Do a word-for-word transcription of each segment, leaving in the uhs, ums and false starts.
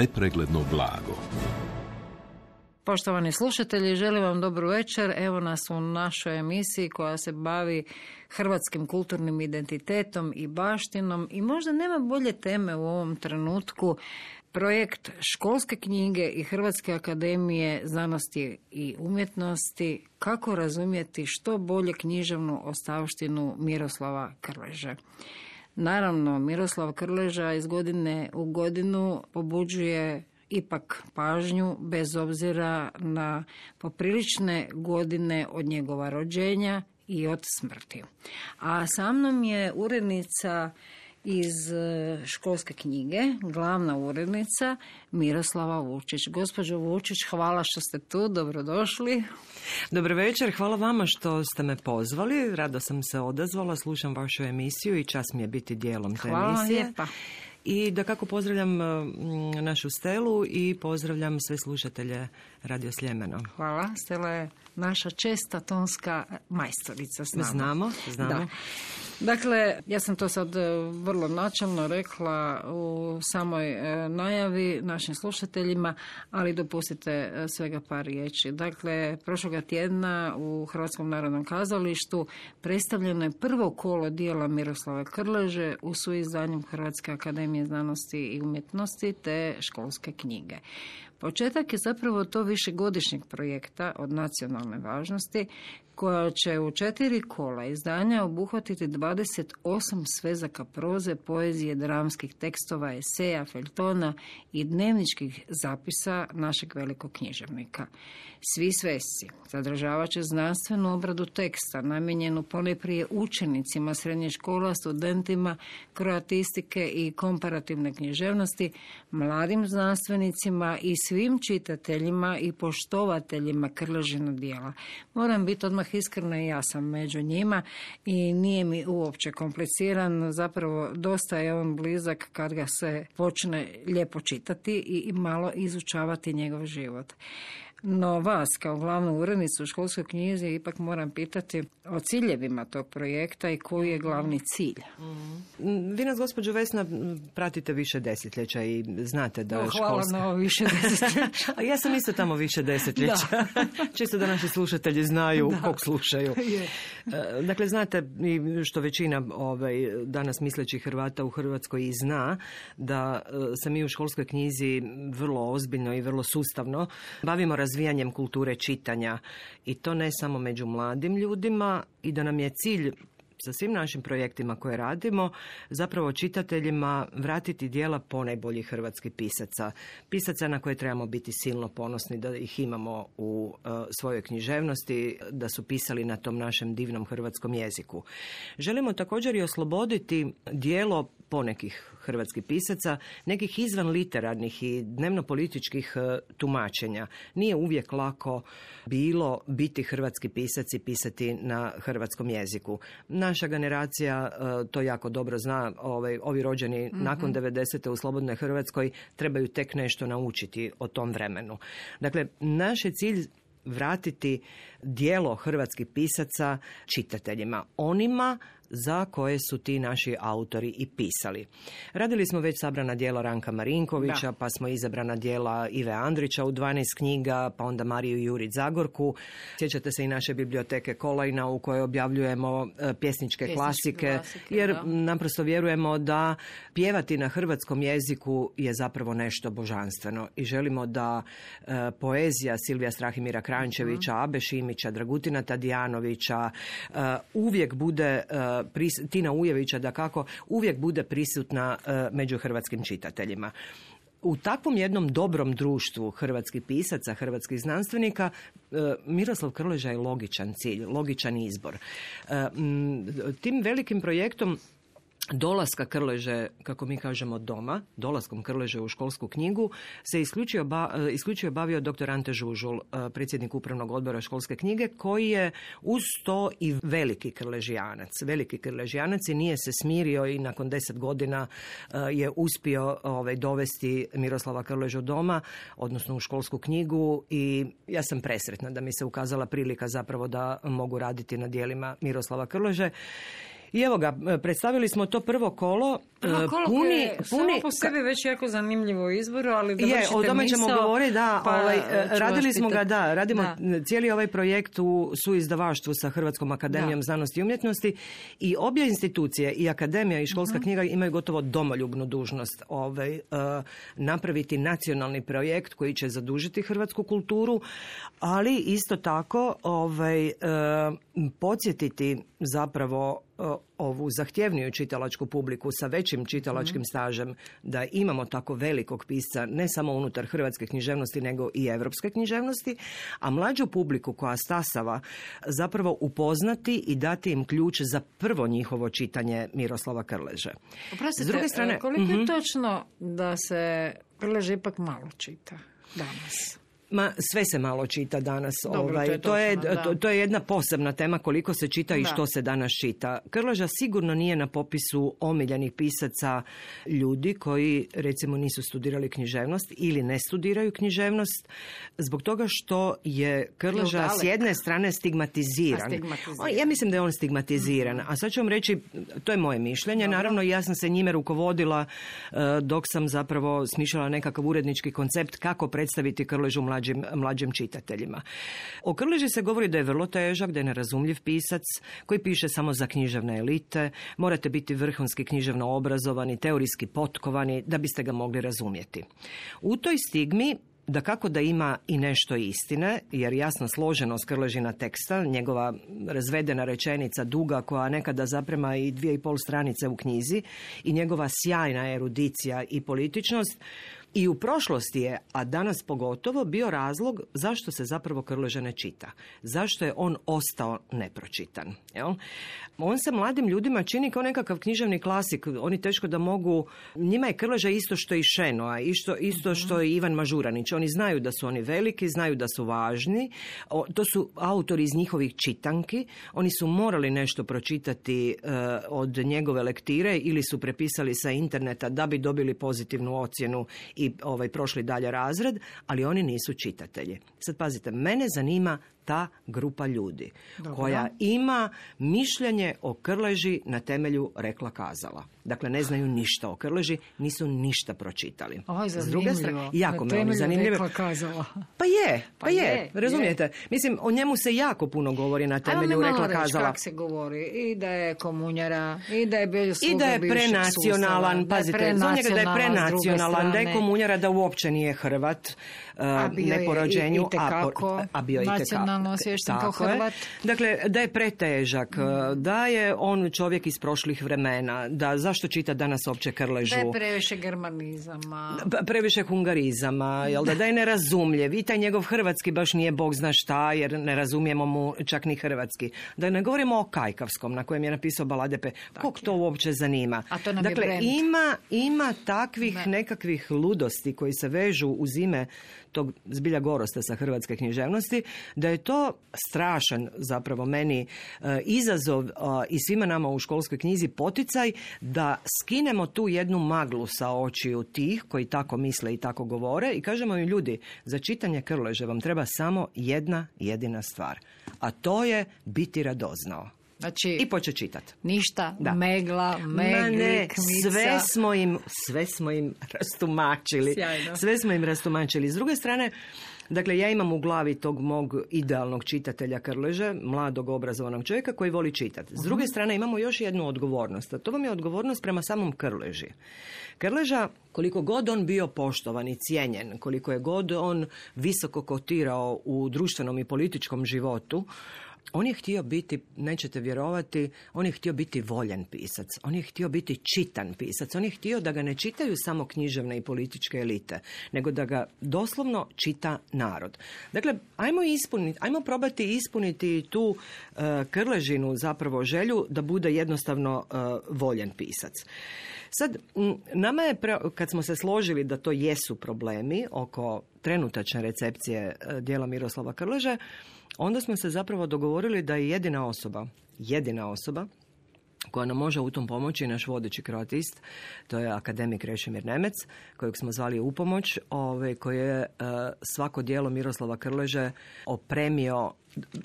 nepregledno blago. Poštovani slušatelji, želim vam dobru večer. Evo nas u našoj emisiji koja se bavi hrvatskim kulturnim identitetom i baštinom i možda nema bolje teme u ovom trenutku. Projekt Školske knjige i Hrvatske akademije znanosti i umjetnosti, kako razumjeti što bolje književnu ostavštinu Miroslava Krleže. Naravno, Miroslav Krleža iz godine u godinu pobuđuje ipak pažnju, bez obzira na poprilične godine od njegova rođenja i od smrti. A sa mnom je urednica iz Školske knjige, glavna urednica Miroslava Vučić. Gospođo Vučić, hvala što ste tu, dobrodošli. Dobar večer, hvala vama što ste me pozvali, rado sam se odazvala, slušam vašu emisiju i čas mi je biti dijelom te hvala emisije. Hvala lijepa. I da kako pozdravljam našu Stelu i pozdravljam sve slušatelje Radio Sljemeno. Hvala, Stela je naša česta tonska majstorica s nama. Znamo, znamo. Da. Dakle, ja sam to sad vrlo načelno rekla u samoj najavi našim slušateljima, ali dopustite svega par riječi. Dakle, prošloga tjedna u Hrvatskom narodnom kazalištu predstavljeno je prvo kolo dijela Miroslava Krleže u suizdanju Hrvatske akademije znanosti i umjetnosti te Školske knjige. Početak je zapravo to višegodišnjeg projekta od nacionalne važnosti koja će u četiri kola izdanja obuhvatiti dvadeset osam svezaka proze, poezije, dramskih tekstova, eseja, feljtona i dnevničkih zapisa našeg velikog književnika. Svi svesci sadržavat će znanstvenu obradu teksta namijenjenu ponajprije učenicima srednjih škola, studentima kroatistike i komparativne književnosti, mladim znanstvenicima i svim čitateljima i poštovateljima Krležinog dijela. Moram biti odmah iskrena, ja sam među njima i nije mi uopće kompliciran, zapravo dosta je on blizak kad ga se počne lijepo čitati i malo izučavati njegov život. No vas, kao glavnu urednicu u Školskoj knjizi, ipak moram pitati o ciljevima tog projekta i koji je glavni cilj. Mm. Vi nas, gospođo Vesna, pratite više desetljeća i znate da je no, hvala školska... Hvala na više desetljeća. Ja sam isto tamo više desetljeća. Da. Čisto da naši slušatelji znaju da. Kog slušaju. Je. Dakle, znate i što većina ovaj, danas mislećih Hrvata u Hrvatskoj i zna da se mi u Školskoj knjizi vrlo ozbiljno i vrlo sustavno bavimo razvijanjem kulture čitanja i to ne samo među mladim ljudima i da nam je cilj sa svim našim projektima koje radimo zapravo čitateljima vratiti djela ponajboljih hrvatskih pisaca. Pisaca na koje trebamo biti silno ponosni da ih imamo u uh, svojoj književnosti, da su pisali na tom našem divnom hrvatskom jeziku. Želimo također i osloboditi djelo ponekih hrvatskih pisaca, nekih izvan literarnih i dnevnopolitičkih tumačenja. Nije uvijek lako bilo biti hrvatski pisac i pisati na hrvatskom jeziku. Naša generacija to jako dobro zna. Ovi, ovi rođeni mm-hmm. nakon devedesete u slobodnoj Hrvatskoj trebaju tek nešto naučiti o tom vremenu. Dakle, naš je cilj vratiti djelo hrvatskih pisaca čitateljima, onima za koje su ti naši autori i pisali. Radili smo već sabrana djela Ranka Marinkovića, da. Pa smo izabrana djela Ive Andrića u dvanaest knjiga, pa onda Mariju Jurić Zagorku. Sjećate se i naše biblioteke Kolajna u kojoj objavljujemo pjesničke, pjesničke klasike, klasike, jer da. Naprosto vjerujemo da pjevati na hrvatskom jeziku je zapravo nešto božanstveno i želimo da e, poezija Silvija Strahimira Krančevića, mm. Abe Šimića, Dragutina Tadijanovića e, uvijek bude e, Tina Ujevića, da kako, uvijek bude prisutna među hrvatskim čitateljima. U takvom jednom dobrom društvu hrvatskih pisaca, hrvatskih znanstvenika, Miroslav Krleža je logičan cilj, logičan izbor. Tim velikim projektom dolaska Krleže, kako mi kažemo doma, dolaskom Krleže u Školsku knjigu, se isključio, ba, isključio bavio doktor Ante Žužul, predsjednik upravnog odbora Školske knjige, koji je uz to i veliki krležijanac. Veliki krležijanac i nije se smirio i nakon deset godina je uspio ovaj, dovesti Miroslava Krležu doma, odnosno u Školsku knjigu, i ja sam presretna da mi se ukazala prilika zapravo da mogu raditi na djelima Miroslava Krleže. I evo ga, predstavili smo to prvo kolo. No, kolo puni, je puni, samo po sebi već jako zanimljivo izboru, ali da je, o tome ćemo govoriti, da, pa, ovaj, radili smo ga, da, radimo da. cijeli ovaj projekt u suizdavaštvu sa Hrvatskom akademijom da. znanosti i umjetnosti i obje institucije, i akademija i Školska uh-huh. knjiga imaju gotovo domoljubnu dužnost ovaj, uh, napraviti nacionalni projekt koji će zadužiti hrvatsku kulturu, ali isto tako ovaj, uh, podsjetiti zapravo ovu zahtjevniju čitalačku publiku sa većim čitalačkim stažem da imamo tako velikog pisca ne samo unutar hrvatske književnosti nego i europske književnosti, a mlađu publiku koja stasava zapravo upoznati i dati im ključ za prvo njihovo čitanje Miroslava Krleže. Oprostite, s druge strane, koliko je uh-huh. točno da se Krleže ipak malo čita danas? Ma, sve se malo čita danas. Dobro, ovaj. to, je točno, to, je, to, to je jedna posebna tema koliko se čita da. i što se danas čita. Krleža sigurno nije na popisu omiljenih pisaca ljudi koji recimo nisu studirali književnost ili ne studiraju književnost zbog toga što je Krleža s jedne strane stigmatiziran. stigmatiziran. Ja mislim da je on stigmatiziran. A sad ću vam reći, to je moje mišljenje. Dobro. Naravno, ja sam se njime rukovodila dok sam zapravo smišljala nekakav urednički koncept kako predstaviti Krležu mlađe Mlađim, mlađim čitateljima. O Krleži se govori da je vrlo težak, da je nerazumljiv pisac koji piše samo za književne elite. Morate biti vrhunski književno obrazovani, teorijski potkovani da biste ga mogli razumjeti. U toj stigmi da kako da ima i nešto istine, jer jasna složenost Krležina teksta, njegova razvedena rečenica duga koja nekada zaprema i dvije i pol stranice u knjizi i njegova sjajna erudicija i političnost, i u prošlosti je, a danas pogotovo, bio razlog zašto se zapravo Krleža ne čita. Zašto je on ostao nepročitan. Jel? On se mladim ljudima čini kao nekakav književni klasik. Oni teško da mogu... Njima je Krleža isto što i Šenoa, isto, isto što i Ivan Mažuranić. Oni znaju da su oni veliki, znaju da su važni. O, to su autori iz njihovih čitanki. Oni su morali nešto pročitati uh, od njegove lektire ili su prepisali sa interneta da bi dobili pozitivnu ocjenu i ovaj, prošli dalje razred, ali oni nisu čitatelji. Sad pazite, mene zanima ta grupa ljudi Dobre. koja ima mišljenje o Krleži na temelju rekla kazala. Dakle, ne znaju ništa o Krleži, nisu ništa pročitali. Ovo je zanimljivo. S druge, jako na temelju zanimljivo. rekla kazala. Pa je, pa, pa je, je, razumijete. Je. Mislim, o njemu se jako puno govori na temelju rekla reći, kazala. Kako se govori, i da je komunjara, i da je bio sluga I da je prenacionalan, sustava, pazite, da je prenacionalan, da je prenacionalan, da je komunjara, da uopće nije Hrvat, uh, ne po rođenju, i, i a, po, a bio i tekako. Tako je. Dakle, da je pretežak, mm. da je on čovjek iz prošlih vremena, da zašto čita danas opće Krležu. Da je previše germanizama. Previše hungarizama, jel da, da je nerazumljiv. I taj njegov hrvatski baš nije bog zna šta, jer ne razumijemo mu čak ni hrvatski. Da ne govorimo o Kajkavskom, na kojem je napisao Balade Petrice. Kog to uopće zanima? A to nam dakle, je brend. Ima, ima takvih ne. nekakvih ludosti koji se vežu uz ime tog zbilja gorosta sa hrvatske književnosti, da je to strašan zapravo meni e, izazov e, i svima nama u školskoj knjizi poticaj da skinemo tu jednu maglu sa očiju tih koji tako misle i tako govore i kažemo im ljudi, za čitanje Krleže vam treba samo jedna jedina stvar, a to je biti radoznao. Znači, i počet čitati. Ništa, da. megla, megli, kmica. Sve smo im, sve smo im rastumačili. Sjajno. Sve smo im rastumačili. S druge strane, dakle, ja imam u glavi tog mog idealnog čitatelja Krleže, mladog obrazovanog čovjeka koji voli čitati. S druge strane, imamo još jednu odgovornost, a to vam je odgovornost prema samom Krleži. Krleža, koliko god on bio poštovan i cijenjen, koliko je god on visoko kotirao u društvenom i političkom životu, on je htio biti, nećete vjerovati, on je htio biti voljen pisac, on je htio biti čitan pisac, on je htio da ga ne čitaju samo književne i političke elite, nego da ga doslovno čita narod. Dakle, ajmo ispuniti, ajmo probati ispuniti tu uh, Krležinu zapravo želju da bude jednostavno uh, voljen pisac. Sad, nama je, kad smo se složili da to jesu problemi oko trenutačne recepcije djela Miroslava Krleže, onda smo se zapravo dogovorili da je jedina osoba, jedina osoba koja nam može u tom pomoći naš vodeći kroatist, to je akademik Krešimir Nemec, kojeg smo zvali u pomoć, ovaj, koji je uh, svako djelo Miroslava Krleže opremio.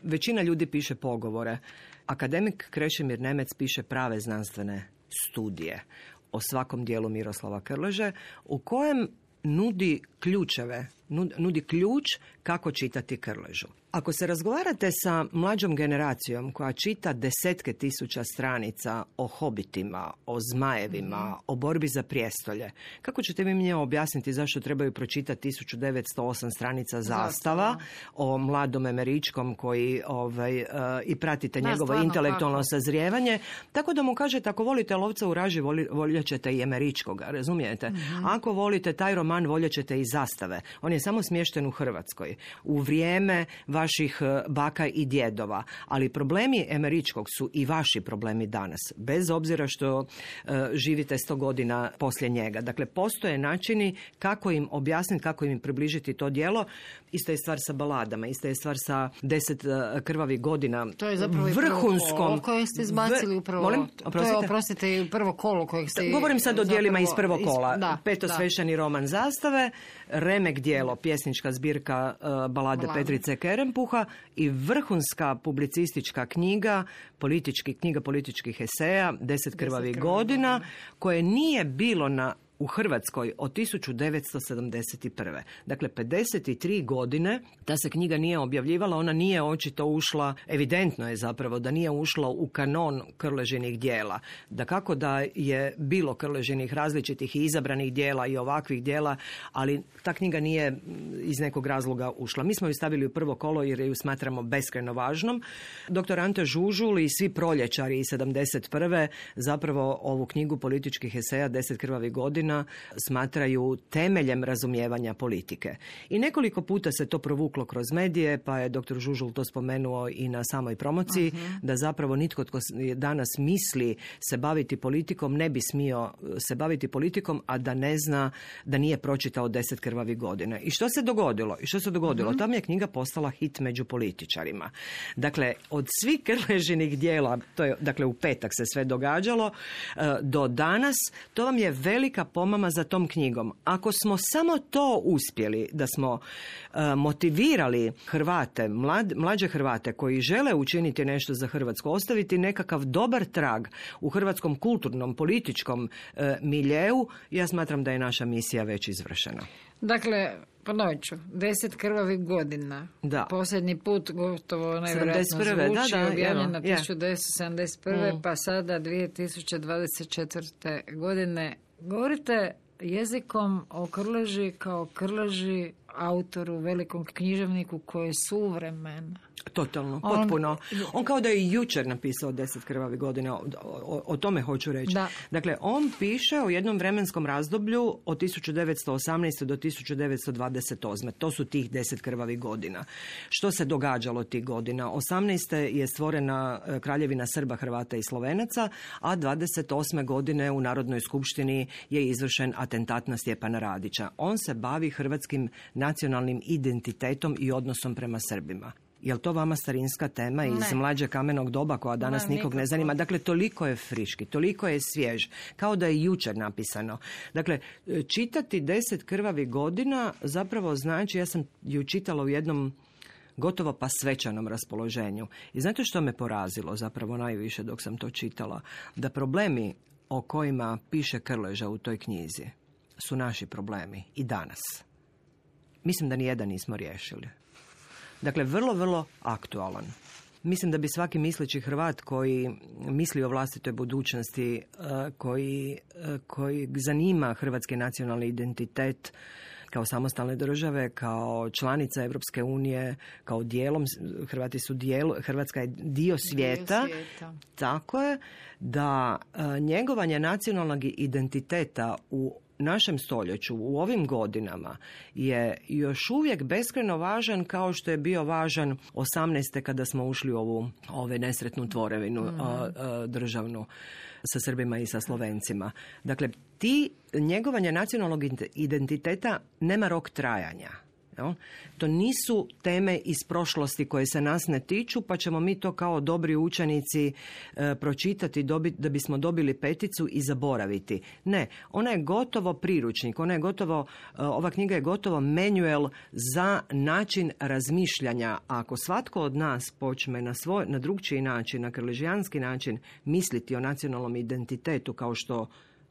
Većina ljudi piše pogovore. Akademik Krešimir Nemec piše prave znanstvene studije o svakom dijelu Miroslava Krleže, u kojem nudi ključeve, nudi ključ kako čitati Krležu. Ako se razgovarate sa mlađom generacijom koja čita desetke tisuća stranica o hobitima, o zmajevima, mm-hmm. o borbi za prijestolje, kako ćete mi njima objasniti zašto trebaju pročitati tisuću devetsto osam stranica Zastava, Zastava. o mladom Američkom koji ovaj, uh, i pratite da, njegovo stvarno, intelektualno tako. sazrijevanje, tako da mu kažete ako volite Lovca u raži, voljet ćete i Američkoga, razumijete? Mm-hmm. Ako volite taj roman, voljet ćete i Zastave. On je samo smješten u Hrvatskoj, u vrijeme vaših baka i djedova. Ali problemi Emeričkog su i vaši problemi danas, bez obzira što uh, živite sto godina poslije njega. Dakle, postoje načini kako im objasniti, kako im približiti to djelo. Ista je stvar sa baladama, ista je stvar sa deset uh, krvavih godina. To je zapravo vrhunskom... prvo koje ste izbacili upravo. Molim? Oprostite? To je, oprostite, prvo kolo kojeg ste... Govorim sad o djelima iz prvog kola. Iz... Da, Petosvečani roman Zastave, remek djelo, pjesnička zbirka uh, Balade, Balade Petrice Kerempuha i vrhunska publicistička knjiga, politički, knjiga političkih eseja, Deset krvavih godina, koje nije bilo na, u Hrvatskoj od tisuću devetsto sedamdeset prve. Dakle, pedeset tri godine ta se knjiga nije objavljivala, ona nije očito ušla, evidentno je zapravo da nije ušla u kanon Krležinih djela. Da kako da je bilo Krležinih različitih i izabranih djela i ovakvih djela, ali ta knjiga nije iz nekog razloga ušla. Mi smo ju stavili u prvo kolo jer ju smatramo beskrajno važnom. Doktor Ante Žužul i svi proljećari iz sedamdeset prve zapravo ovu knjigu političkih eseja Deset krvavih godina smatraju temeljem razumijevanja politike. I nekoliko puta se to provuklo kroz medije, pa je doktor Žužul to spomenuo i na samoj promociji, uh-huh. da zapravo nitko tko danas misli se baviti politikom ne bi smio se baviti politikom, a da ne zna, da nije pročitao Deset krvavih godina. I što se dogodilo? I što se dogodilo? Uh-huh. Tam je knjiga postala hit među političarima. Dakle, od svih Krležinih djela, to je, dakle, u petak se sve događalo, do danas, to vam je velika pomama za tom knjigom. Ako smo samo to uspjeli, da smo uh, motivirali Hrvate, mlad, mlađe Hrvate koji žele učiniti nešto za Hrvatsku, ostaviti nekakav dobar trag u hrvatskom kulturnom, političkom uh, miljeu, ja smatram da je naša misija već izvršena. Dakle, ponovit ću, deset krvavih godina. Da. Posljednji put gotovo najvjerojatno zvuči, objavljena tisuću devetsto sedamdeset prve, mm. pa sada dvije tisuće dvadeset četvrte. godine. Govorite jezikom o Krleži kao Krleži, autoru, velikom književniku koji je suvremen. Totalno, potpuno. On kao da je jučer napisao Deset krvavih godina, o, o, o tome hoću reći. Da. Dakle, on piše o jednom vremenskom razdoblju od tisuću devetsto osamnaeste do tisuću devetsto dvadeset osme. To su tih deset krvavih godina. Što se događalo tih godina? osamnaeste je stvorena Kraljevina Srba, Hrvata i Slovenaca, a dvadeset osme godine u Narodnoj skupštini je izvršen atentat na Stjepana Radića. On se bavi hrvatskim nacionalnim identitetom i odnosom prema Srbima. Jel to vama starinska tema iz ne. mlađe kamenog doba koja danas ne, nikog nikako. ne zanima? Dakle, toliko je friški, toliko je svjež, kao da je jučer napisano. Dakle, čitati Deset krvavih godina zapravo znači, ja sam ju čitala u jednom gotovo pa svečanom raspoloženju. I znate što me porazilo zapravo najviše dok sam to čitala? Da problemi o kojima piše Krleža u toj knjizi su naši problemi i danas. Mislim da nijedan nismo riješili. Dakle, vrlo, vrlo aktualan. Mislim da bi svaki misleći Hrvat koji misli o vlastitoj budućnosti, koji, koji zanima hrvatski nacionalni identitet kao samostalne države, kao članica Europske unije, kao dijelom, Hrvati su dijelo, Hrvatska je dio svijeta, dio svijeta. Tako je, da njegovanje nacionalnog identiteta u našem stoljeću, u ovim godinama, je još uvijek beskrajno važan kao što je bio važan osamnaeste kada smo ušli u ovu ove nesretnu tvorevinu mm. a, a, državnu sa Srbima i sa Slovencima. Dakle, ti njegovanje nacionalnog identiteta nema rok trajanja. To nisu teme iz prošlosti koje se nas ne tiču, pa ćemo mi to kao dobri učenici e, pročitati dobit, da bismo dobili peticu i zaboraviti. Ne, ona je gotovo priručnik, ona je gotovo, e, ova knjiga je gotovo manual za način razmišljanja. A ako svatko od nas počne na svoj, na drugčiji način, na krležijanski način misliti o nacionalnom identitetu kao što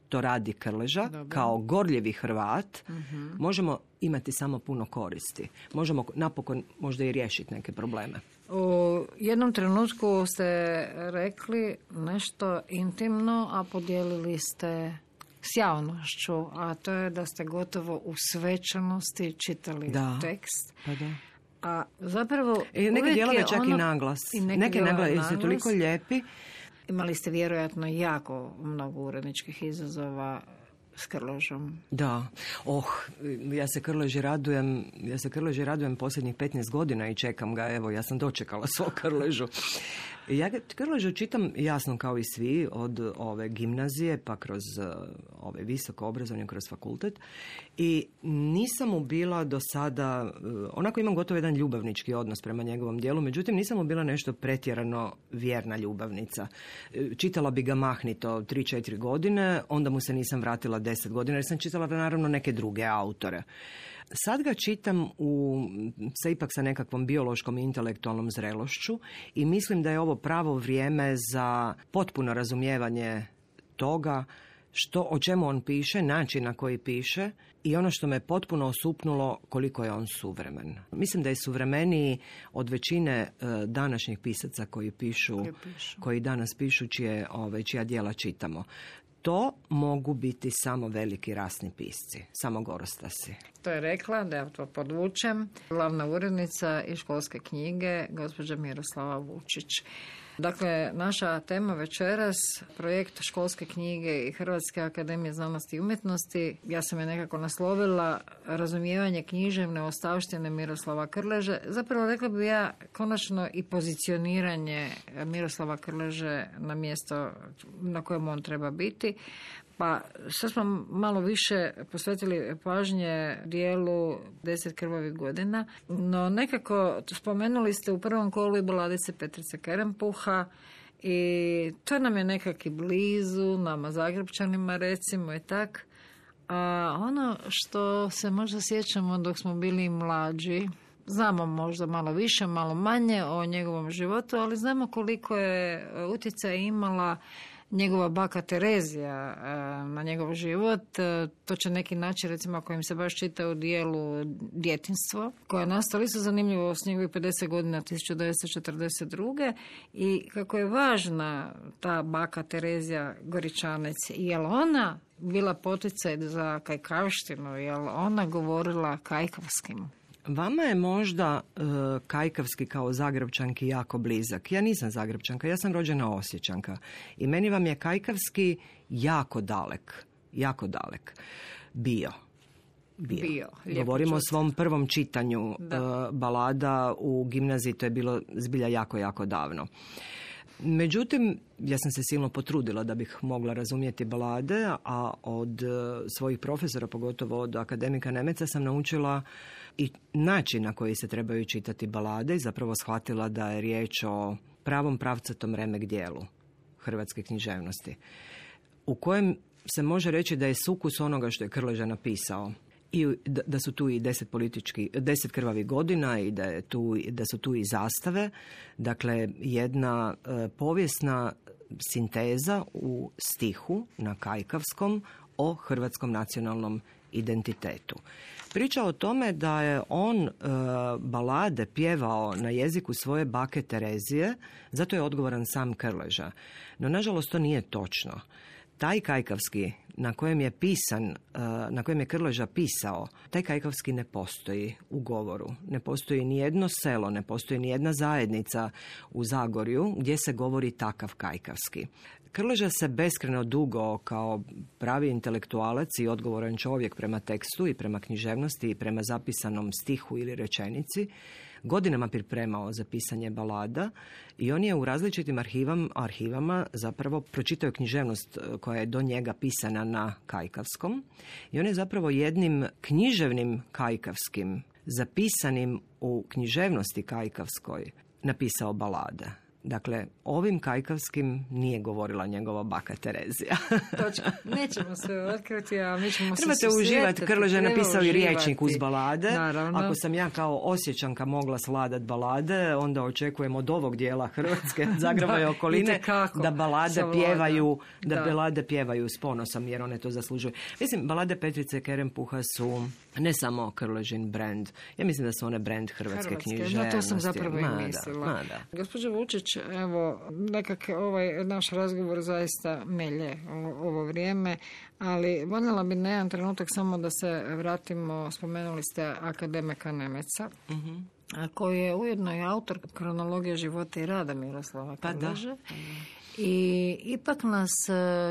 to radi Krleža, Dobar. kao gorljivi Hrvat, uh-huh. možemo imati samo puno koristi. Možemo napokon možda i riješiti neke probleme. U jednom trenutku ste rekli nešto intimno, a podijelili ste s javnošću, a to je da ste gotovo u svečanosti čitali da. tekst. Pa da. A zapravo e, neke dijelove čak ono, i naglas. I neke neke dijelove naglas. Su toliko lijepi. Imali ste vjerojatno jako mnogo uredničkih izazova s Krležom. Da. Oh, ja se Krleži radujem, ja se Krleži radujem posljednjih petnaest godina i čekam ga. Evo, ja sam dočekala svog Krležu. Ja Krležu čitam jasno kao i svi, od ove gimnazije pa kroz ove visoko obrazovanje, kroz fakultet. I nisam mu bila do sada, onako imam gotovo jedan ljubavnički odnos prema njegovom dijelu, međutim nisam mu bila nešto pretjerano vjerna ljubavnica. Čitala bi ga mahnito tri do četiri godine, onda mu se nisam vratila deset godina jer sam čitala naravno neke druge autore. Sad ga čitam u, sa ipak sa nekakvom biološkom i intelektualnom zrelošću i mislim da je ovo pravo vrijeme za potpuno razumijevanje toga što, o čemu on piše, način na koji piše i ono što me potpuno osupnulo koliko je on suvremen. Mislim da je suvremeniji od većine e, današnjih pisaca koji pišu, pišu. koji danas pišu čije, ove, čija djela čitamo. To mogu biti samo veliki rasni pisci, samo gorostasi. To je rekla, da ja to podvučem, glavna urednica iz Školske knjige, gospođa Miroslava Vučić. Dakle, naša tema večeras, projekt Školske knjige i Hrvatske akademije znanosti i umjetnosti. Ja sam je nekako naslovila razumijevanje književne ostavštine Miroslava Krleže. Zapravo rekla bih ja konačno i pozicioniranje Miroslava Krleže na mjesto na kojem on treba biti. Pa sad smo malo više posvetili pažnje dijelu Deset krvavih godina, no nekako spomenuli ste u prvom kolu i Baladice Petrice Kerempuha i to nam je nekak i blizu, nama Zagrebčanima recimo i tak. A ono što se možda sjećamo dok smo bili mlađi, znamo možda malo više, malo manje o njegovom životu, ali znamo koliko je utjecaja imala njegova baka Terezija na njegov život. To će neki naći, recimo, ako im se baš čita u dijelu Djetinstvo, koja nastali su zanimljivo s njegovih pedeset godina tisuću devetsto četrdeset druge i kako je važna ta baka Terezija Goričanec. Jel ona bila poticaj za kajkavštinu? Jel ona govorila kajkavskim? Vama je možda e, kajkavski kao Zagrebčanki jako blizak. Ja nisam Zagrebčanka, ja sam rođena Osječanka. I meni vam je kajkavski jako dalek, jako dalek bio. Bio. bio. Govorimo o svom prvom čitanju e, balada u gimnaziji, to je bilo zbilja jako, jako davno. Međutim, ja sam se silno potrudila da bih mogla razumjeti balade, a od e, svojih profesora, pogotovo od akademika Nemeca, sam naučila i način na koji se trebaju čitati balade i zapravo shvatila da je riječ o pravom pravcatom remek dijelu hrvatske književnosti, u kojem se može reći da je sukus onoga što je Krleža napisao. I da su tu i deset, politički, deset krvavih godina i da, je tu, da su tu i zastave. Dakle, jedna e, povijesna sinteza u stihu na kajkavskom o hrvatskom nacionalnom identitetu. Priča o tome da je on e, balade pjevao na jeziku svoje bake Terezije, zato je odgovoran sam Krleža. No, nažalost, to nije točno. Taj kajkavski na kojem je pisan, na kojem je Krleža pisao, taj kajkavski ne postoji u govoru. Ne postoji ni jedno selo, ne postoji ni jedna zajednica u Zagorju gdje se govori takav kajkavski. Krleža se beskreno dugo kao pravi intelektualac i odgovoran čovjek prema tekstu i prema književnosti i prema zapisanom stihu ili rečenici godinama pripremao za pisanje balada i on je u različitim arhivam, arhivama zapravo pročitao književnost koja je do njega pisana na kajkavskom i on je zapravo jednim književnim kajkavskim zapisanim u književnosti kajkavskoj napisao balade. Dakle, ovim kajkavskim nije govorila njegova baka Terezija. Točno. Nećemo se otkriti, a mi ćemo se susretati. Trebate uživati. Krleža je napisao i riječnik uz balade. Naravno. Ako sam ja kao Osječanka mogla sladati balade, onda očekujem od ovog dijela Hrvatske, Zagreba i okoline, da balade Savlada. pjevaju da, da balade pjevaju s ponosom, jer one to zaslužuju. Mislim, balade Petrice Kerempuha su ne samo Krležin brand. Ja mislim da su one brand Hrvatske, Hrvatske. književnosti. No, to sam zapravo i mislila. Gospođo Vučić, evo, nekak ovaj naš razgovor zaista melje ovo vrijeme, ali voljela bi na jedan trenutak samo da se vratimo, spomenuli ste akademika Nemeca, uh-huh. koji je ujedno i autor kronologije života i rada Miroslava Krleže. Pa i ipak nas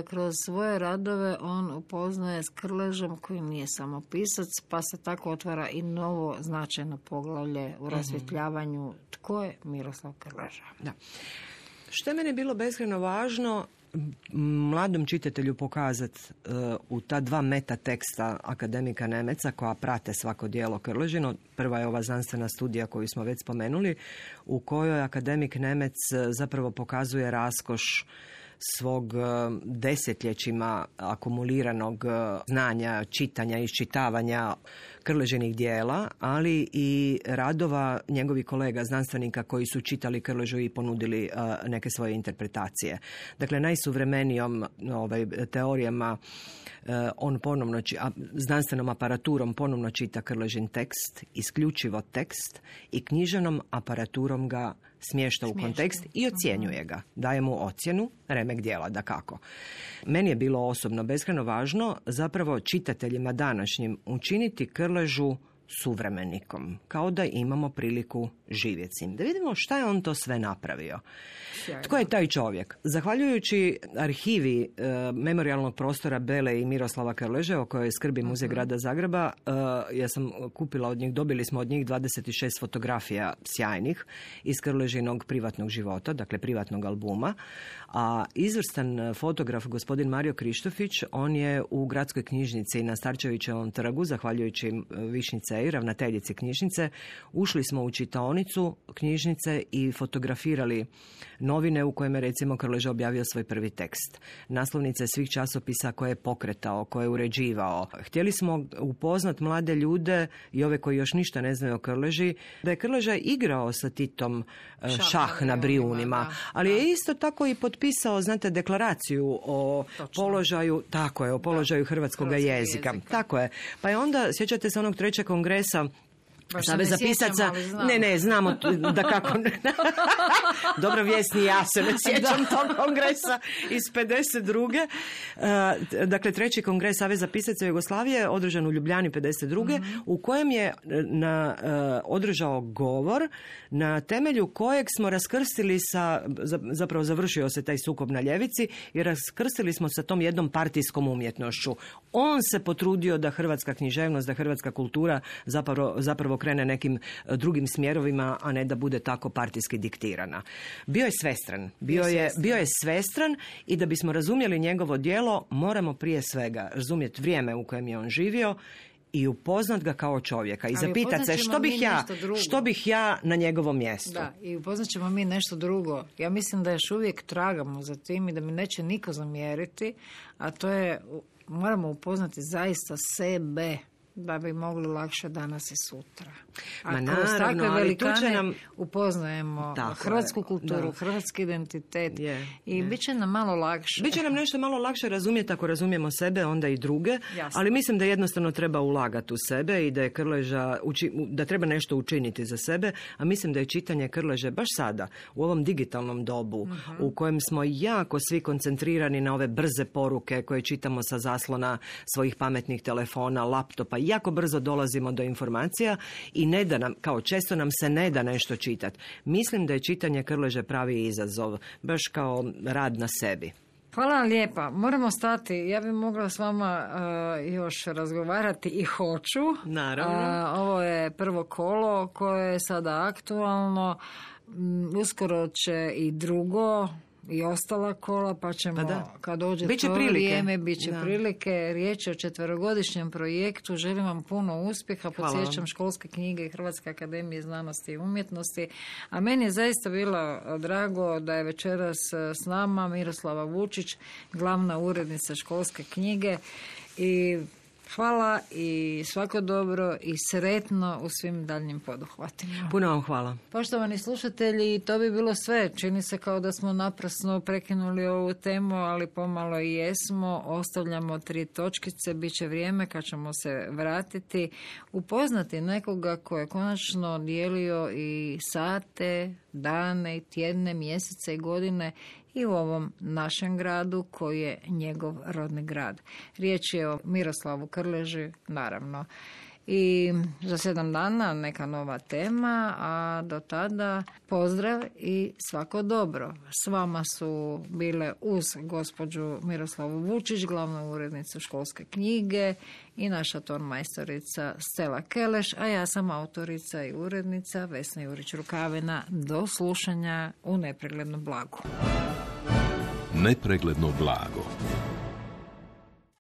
kroz svoje radove on upoznaje s Krležom koji nije samo pisac, pa se tako otvara i novo značajno poglavlje u rasvjetljavanju tko je Miroslav Krleža. Da. Što je meni bilo beskrajno važno mladom čitatelju pokazati uh, u ta dva meta teksta akademika Nemeca koja prate svako djelo Krležino. Prva je ova znanstvena studija koju smo već spomenuli, u kojoj akademik Nemec zapravo pokazuje raskoš svog desetljećima akumuliranog znanja, čitanja, iščitavanja Krležinih dijela, ali i radova njegovih kolega znanstvenika koji su čitali Krležu i ponudili neke svoje interpretacije. Dakle, najsuvremenijom ovaj, teorijama on ponovno, znanstvenom aparaturom ponovno čita Krležin tekst, isključivo tekst, i književnom aparaturom ga smješta u kontekst i ocjenjuje ga. Daje mu ocjenu, remek djela, dakako. Meni je bilo osobno beskrajno važno zapravo čitateljima današnjim učiniti Krležu suvremenikom, kao da imamo priliku živjeti s njim. Da vidimo šta je on to sve napravio. Sjajno. Tko je taj čovjek? Zahvaljujući arhivi e, memorijalnog prostora Bele i Miroslava Krleže, o kojoj skrbi Muzej uh-huh. grada Zagreba, e, ja sam kupila od njih, dobili smo od njih dvadeset šest fotografija sjajnih iz Krležinog privatnog života, dakle privatnog albuma. A izvrstan fotograf, gospodin Mario Krištofić, on je u gradskoj knjižnici na Starčevićevom trgu, zahvaljujući višnice i ravnateljici knjižnice, ušli smo u čitaonicu knjižnice i fotografirali novine u kojima je recimo Krleža objavio svoj prvi tekst. Naslovnice svih časopisa koje je pokretao, koje je uređivao. Htjeli smo upoznati mlade ljude i ove koji još ništa ne znaju o Krleži, da je Krleža igrao sa Titom šah, šah na Brijunima, ali je isto tako i potpisao, znate, deklaraciju o Točno. položaju, tako je, o položaju hrvatskog jezika. jezika. Tako je. Pa je onda, sjećate se onog trećeg kongresa Saveza pisaca, ne, ne, znamo da kako... Dobro vjesni, ja se ne sjećam tog kongresa iz pedeset druge Uh, dakle, treći kongres Saveza pisaca Jugoslavije, održan u Ljubljani pedeset druge Mm-hmm. u kojem je na, uh, održao govor na temelju kojeg smo raskrstili sa, zapravo završio se taj sukob na ljevici i raskrstili smo sa tom jednom partijskom umjetnošću. On se potrudio da hrvatska književnost, da hrvatska kultura zapravo, zapravo krene nekim drugim smjerovima, a ne da bude tako partijski diktirana. Bio je svestran. Bio je, bio je svestran i da bismo razumjeli njegovo djelo, moramo prije svega razumjeti vrijeme u kojem je on živio i upoznat ga kao čovjeka i zapitati se što bih, ja, što bih ja na njegovom mjestu. Da, i upoznat ćemo mi nešto drugo. Ja mislim da još uvijek tragamo za tim i da mi neće niko zamjeriti, a to je, moramo upoznati zaista sebe, da bi mogli lakše danas i sutra. A Ma kroz takve velikane nam... upoznajemo tako hrvatsku je, kulturu, da. hrvatski identitet je, i je. bit će nam malo lakše. Bit će nam nešto malo lakše razumjeti ako razumijemo sebe, onda i druge, Jasne. ali mislim da jednostavno treba ulagati u sebe i da je Krleža, uči, da treba nešto učiniti za sebe, a mislim da je čitanje Krleže baš sada, u ovom digitalnom dobu, uh-huh. u kojem smo jako svi koncentrirani na ove brze poruke koje čitamo sa zaslona svojih pametnih telefona, laptopa, jako brzo dolazimo do informacija i ne da nam, kao često nam se ne da nešto čitati. Mislim da je čitanje Krleže pravi izazov, baš kao rad na sebi. Hvala vam lijepa. Moramo stati. Ja bih mogla s vama uh, još razgovarati i hoću. Naravno. Uh, ovo je prvo kolo koje je sada aktualno. Um, uskoro će i drugo. i ostala kola, pa ćemo, da, da. kad dođe biće to prilike. vrijeme, bit će prilike. Riječ je o četverogodišnjem projektu. Želim vam puno uspjeha. Podsjećam Školske knjige i Hrvatske akademije znanosti i umjetnosti. A meni je zaista bilo drago da je večeras s nama Miroslava Vučić, glavna urednica Školske knjige. I hvala i svako dobro i sretno u svim daljnjim poduhvatima. Puno vam hvala. Poštovani slušatelji, to bi bilo sve. Čini se kao da smo naprasno prekinuli ovu temu, ali pomalo i jesmo. Ostavljamo tri točkice, bit će vrijeme kad ćemo se vratiti. Upoznati nekoga ko je konačno dijelio i sate, dane, tjedne, mjesece i godine i u ovom našem gradu koji je njegov rodni grad. Riječ je o Miroslavu Krleži, naravno. I za sedam dana neka nova tema, a do tada pozdrav i svako dobro. S vama su bile uz gospođu Miroslavu Vučić, glavnu urednicu Školske knjige, i naša tonmajstorica Stela Keleš, a ja sam autorica i urednica Vesna Jurić Rukavina. Do slušanja u Nepreglednom blagu. Nepregledno blago.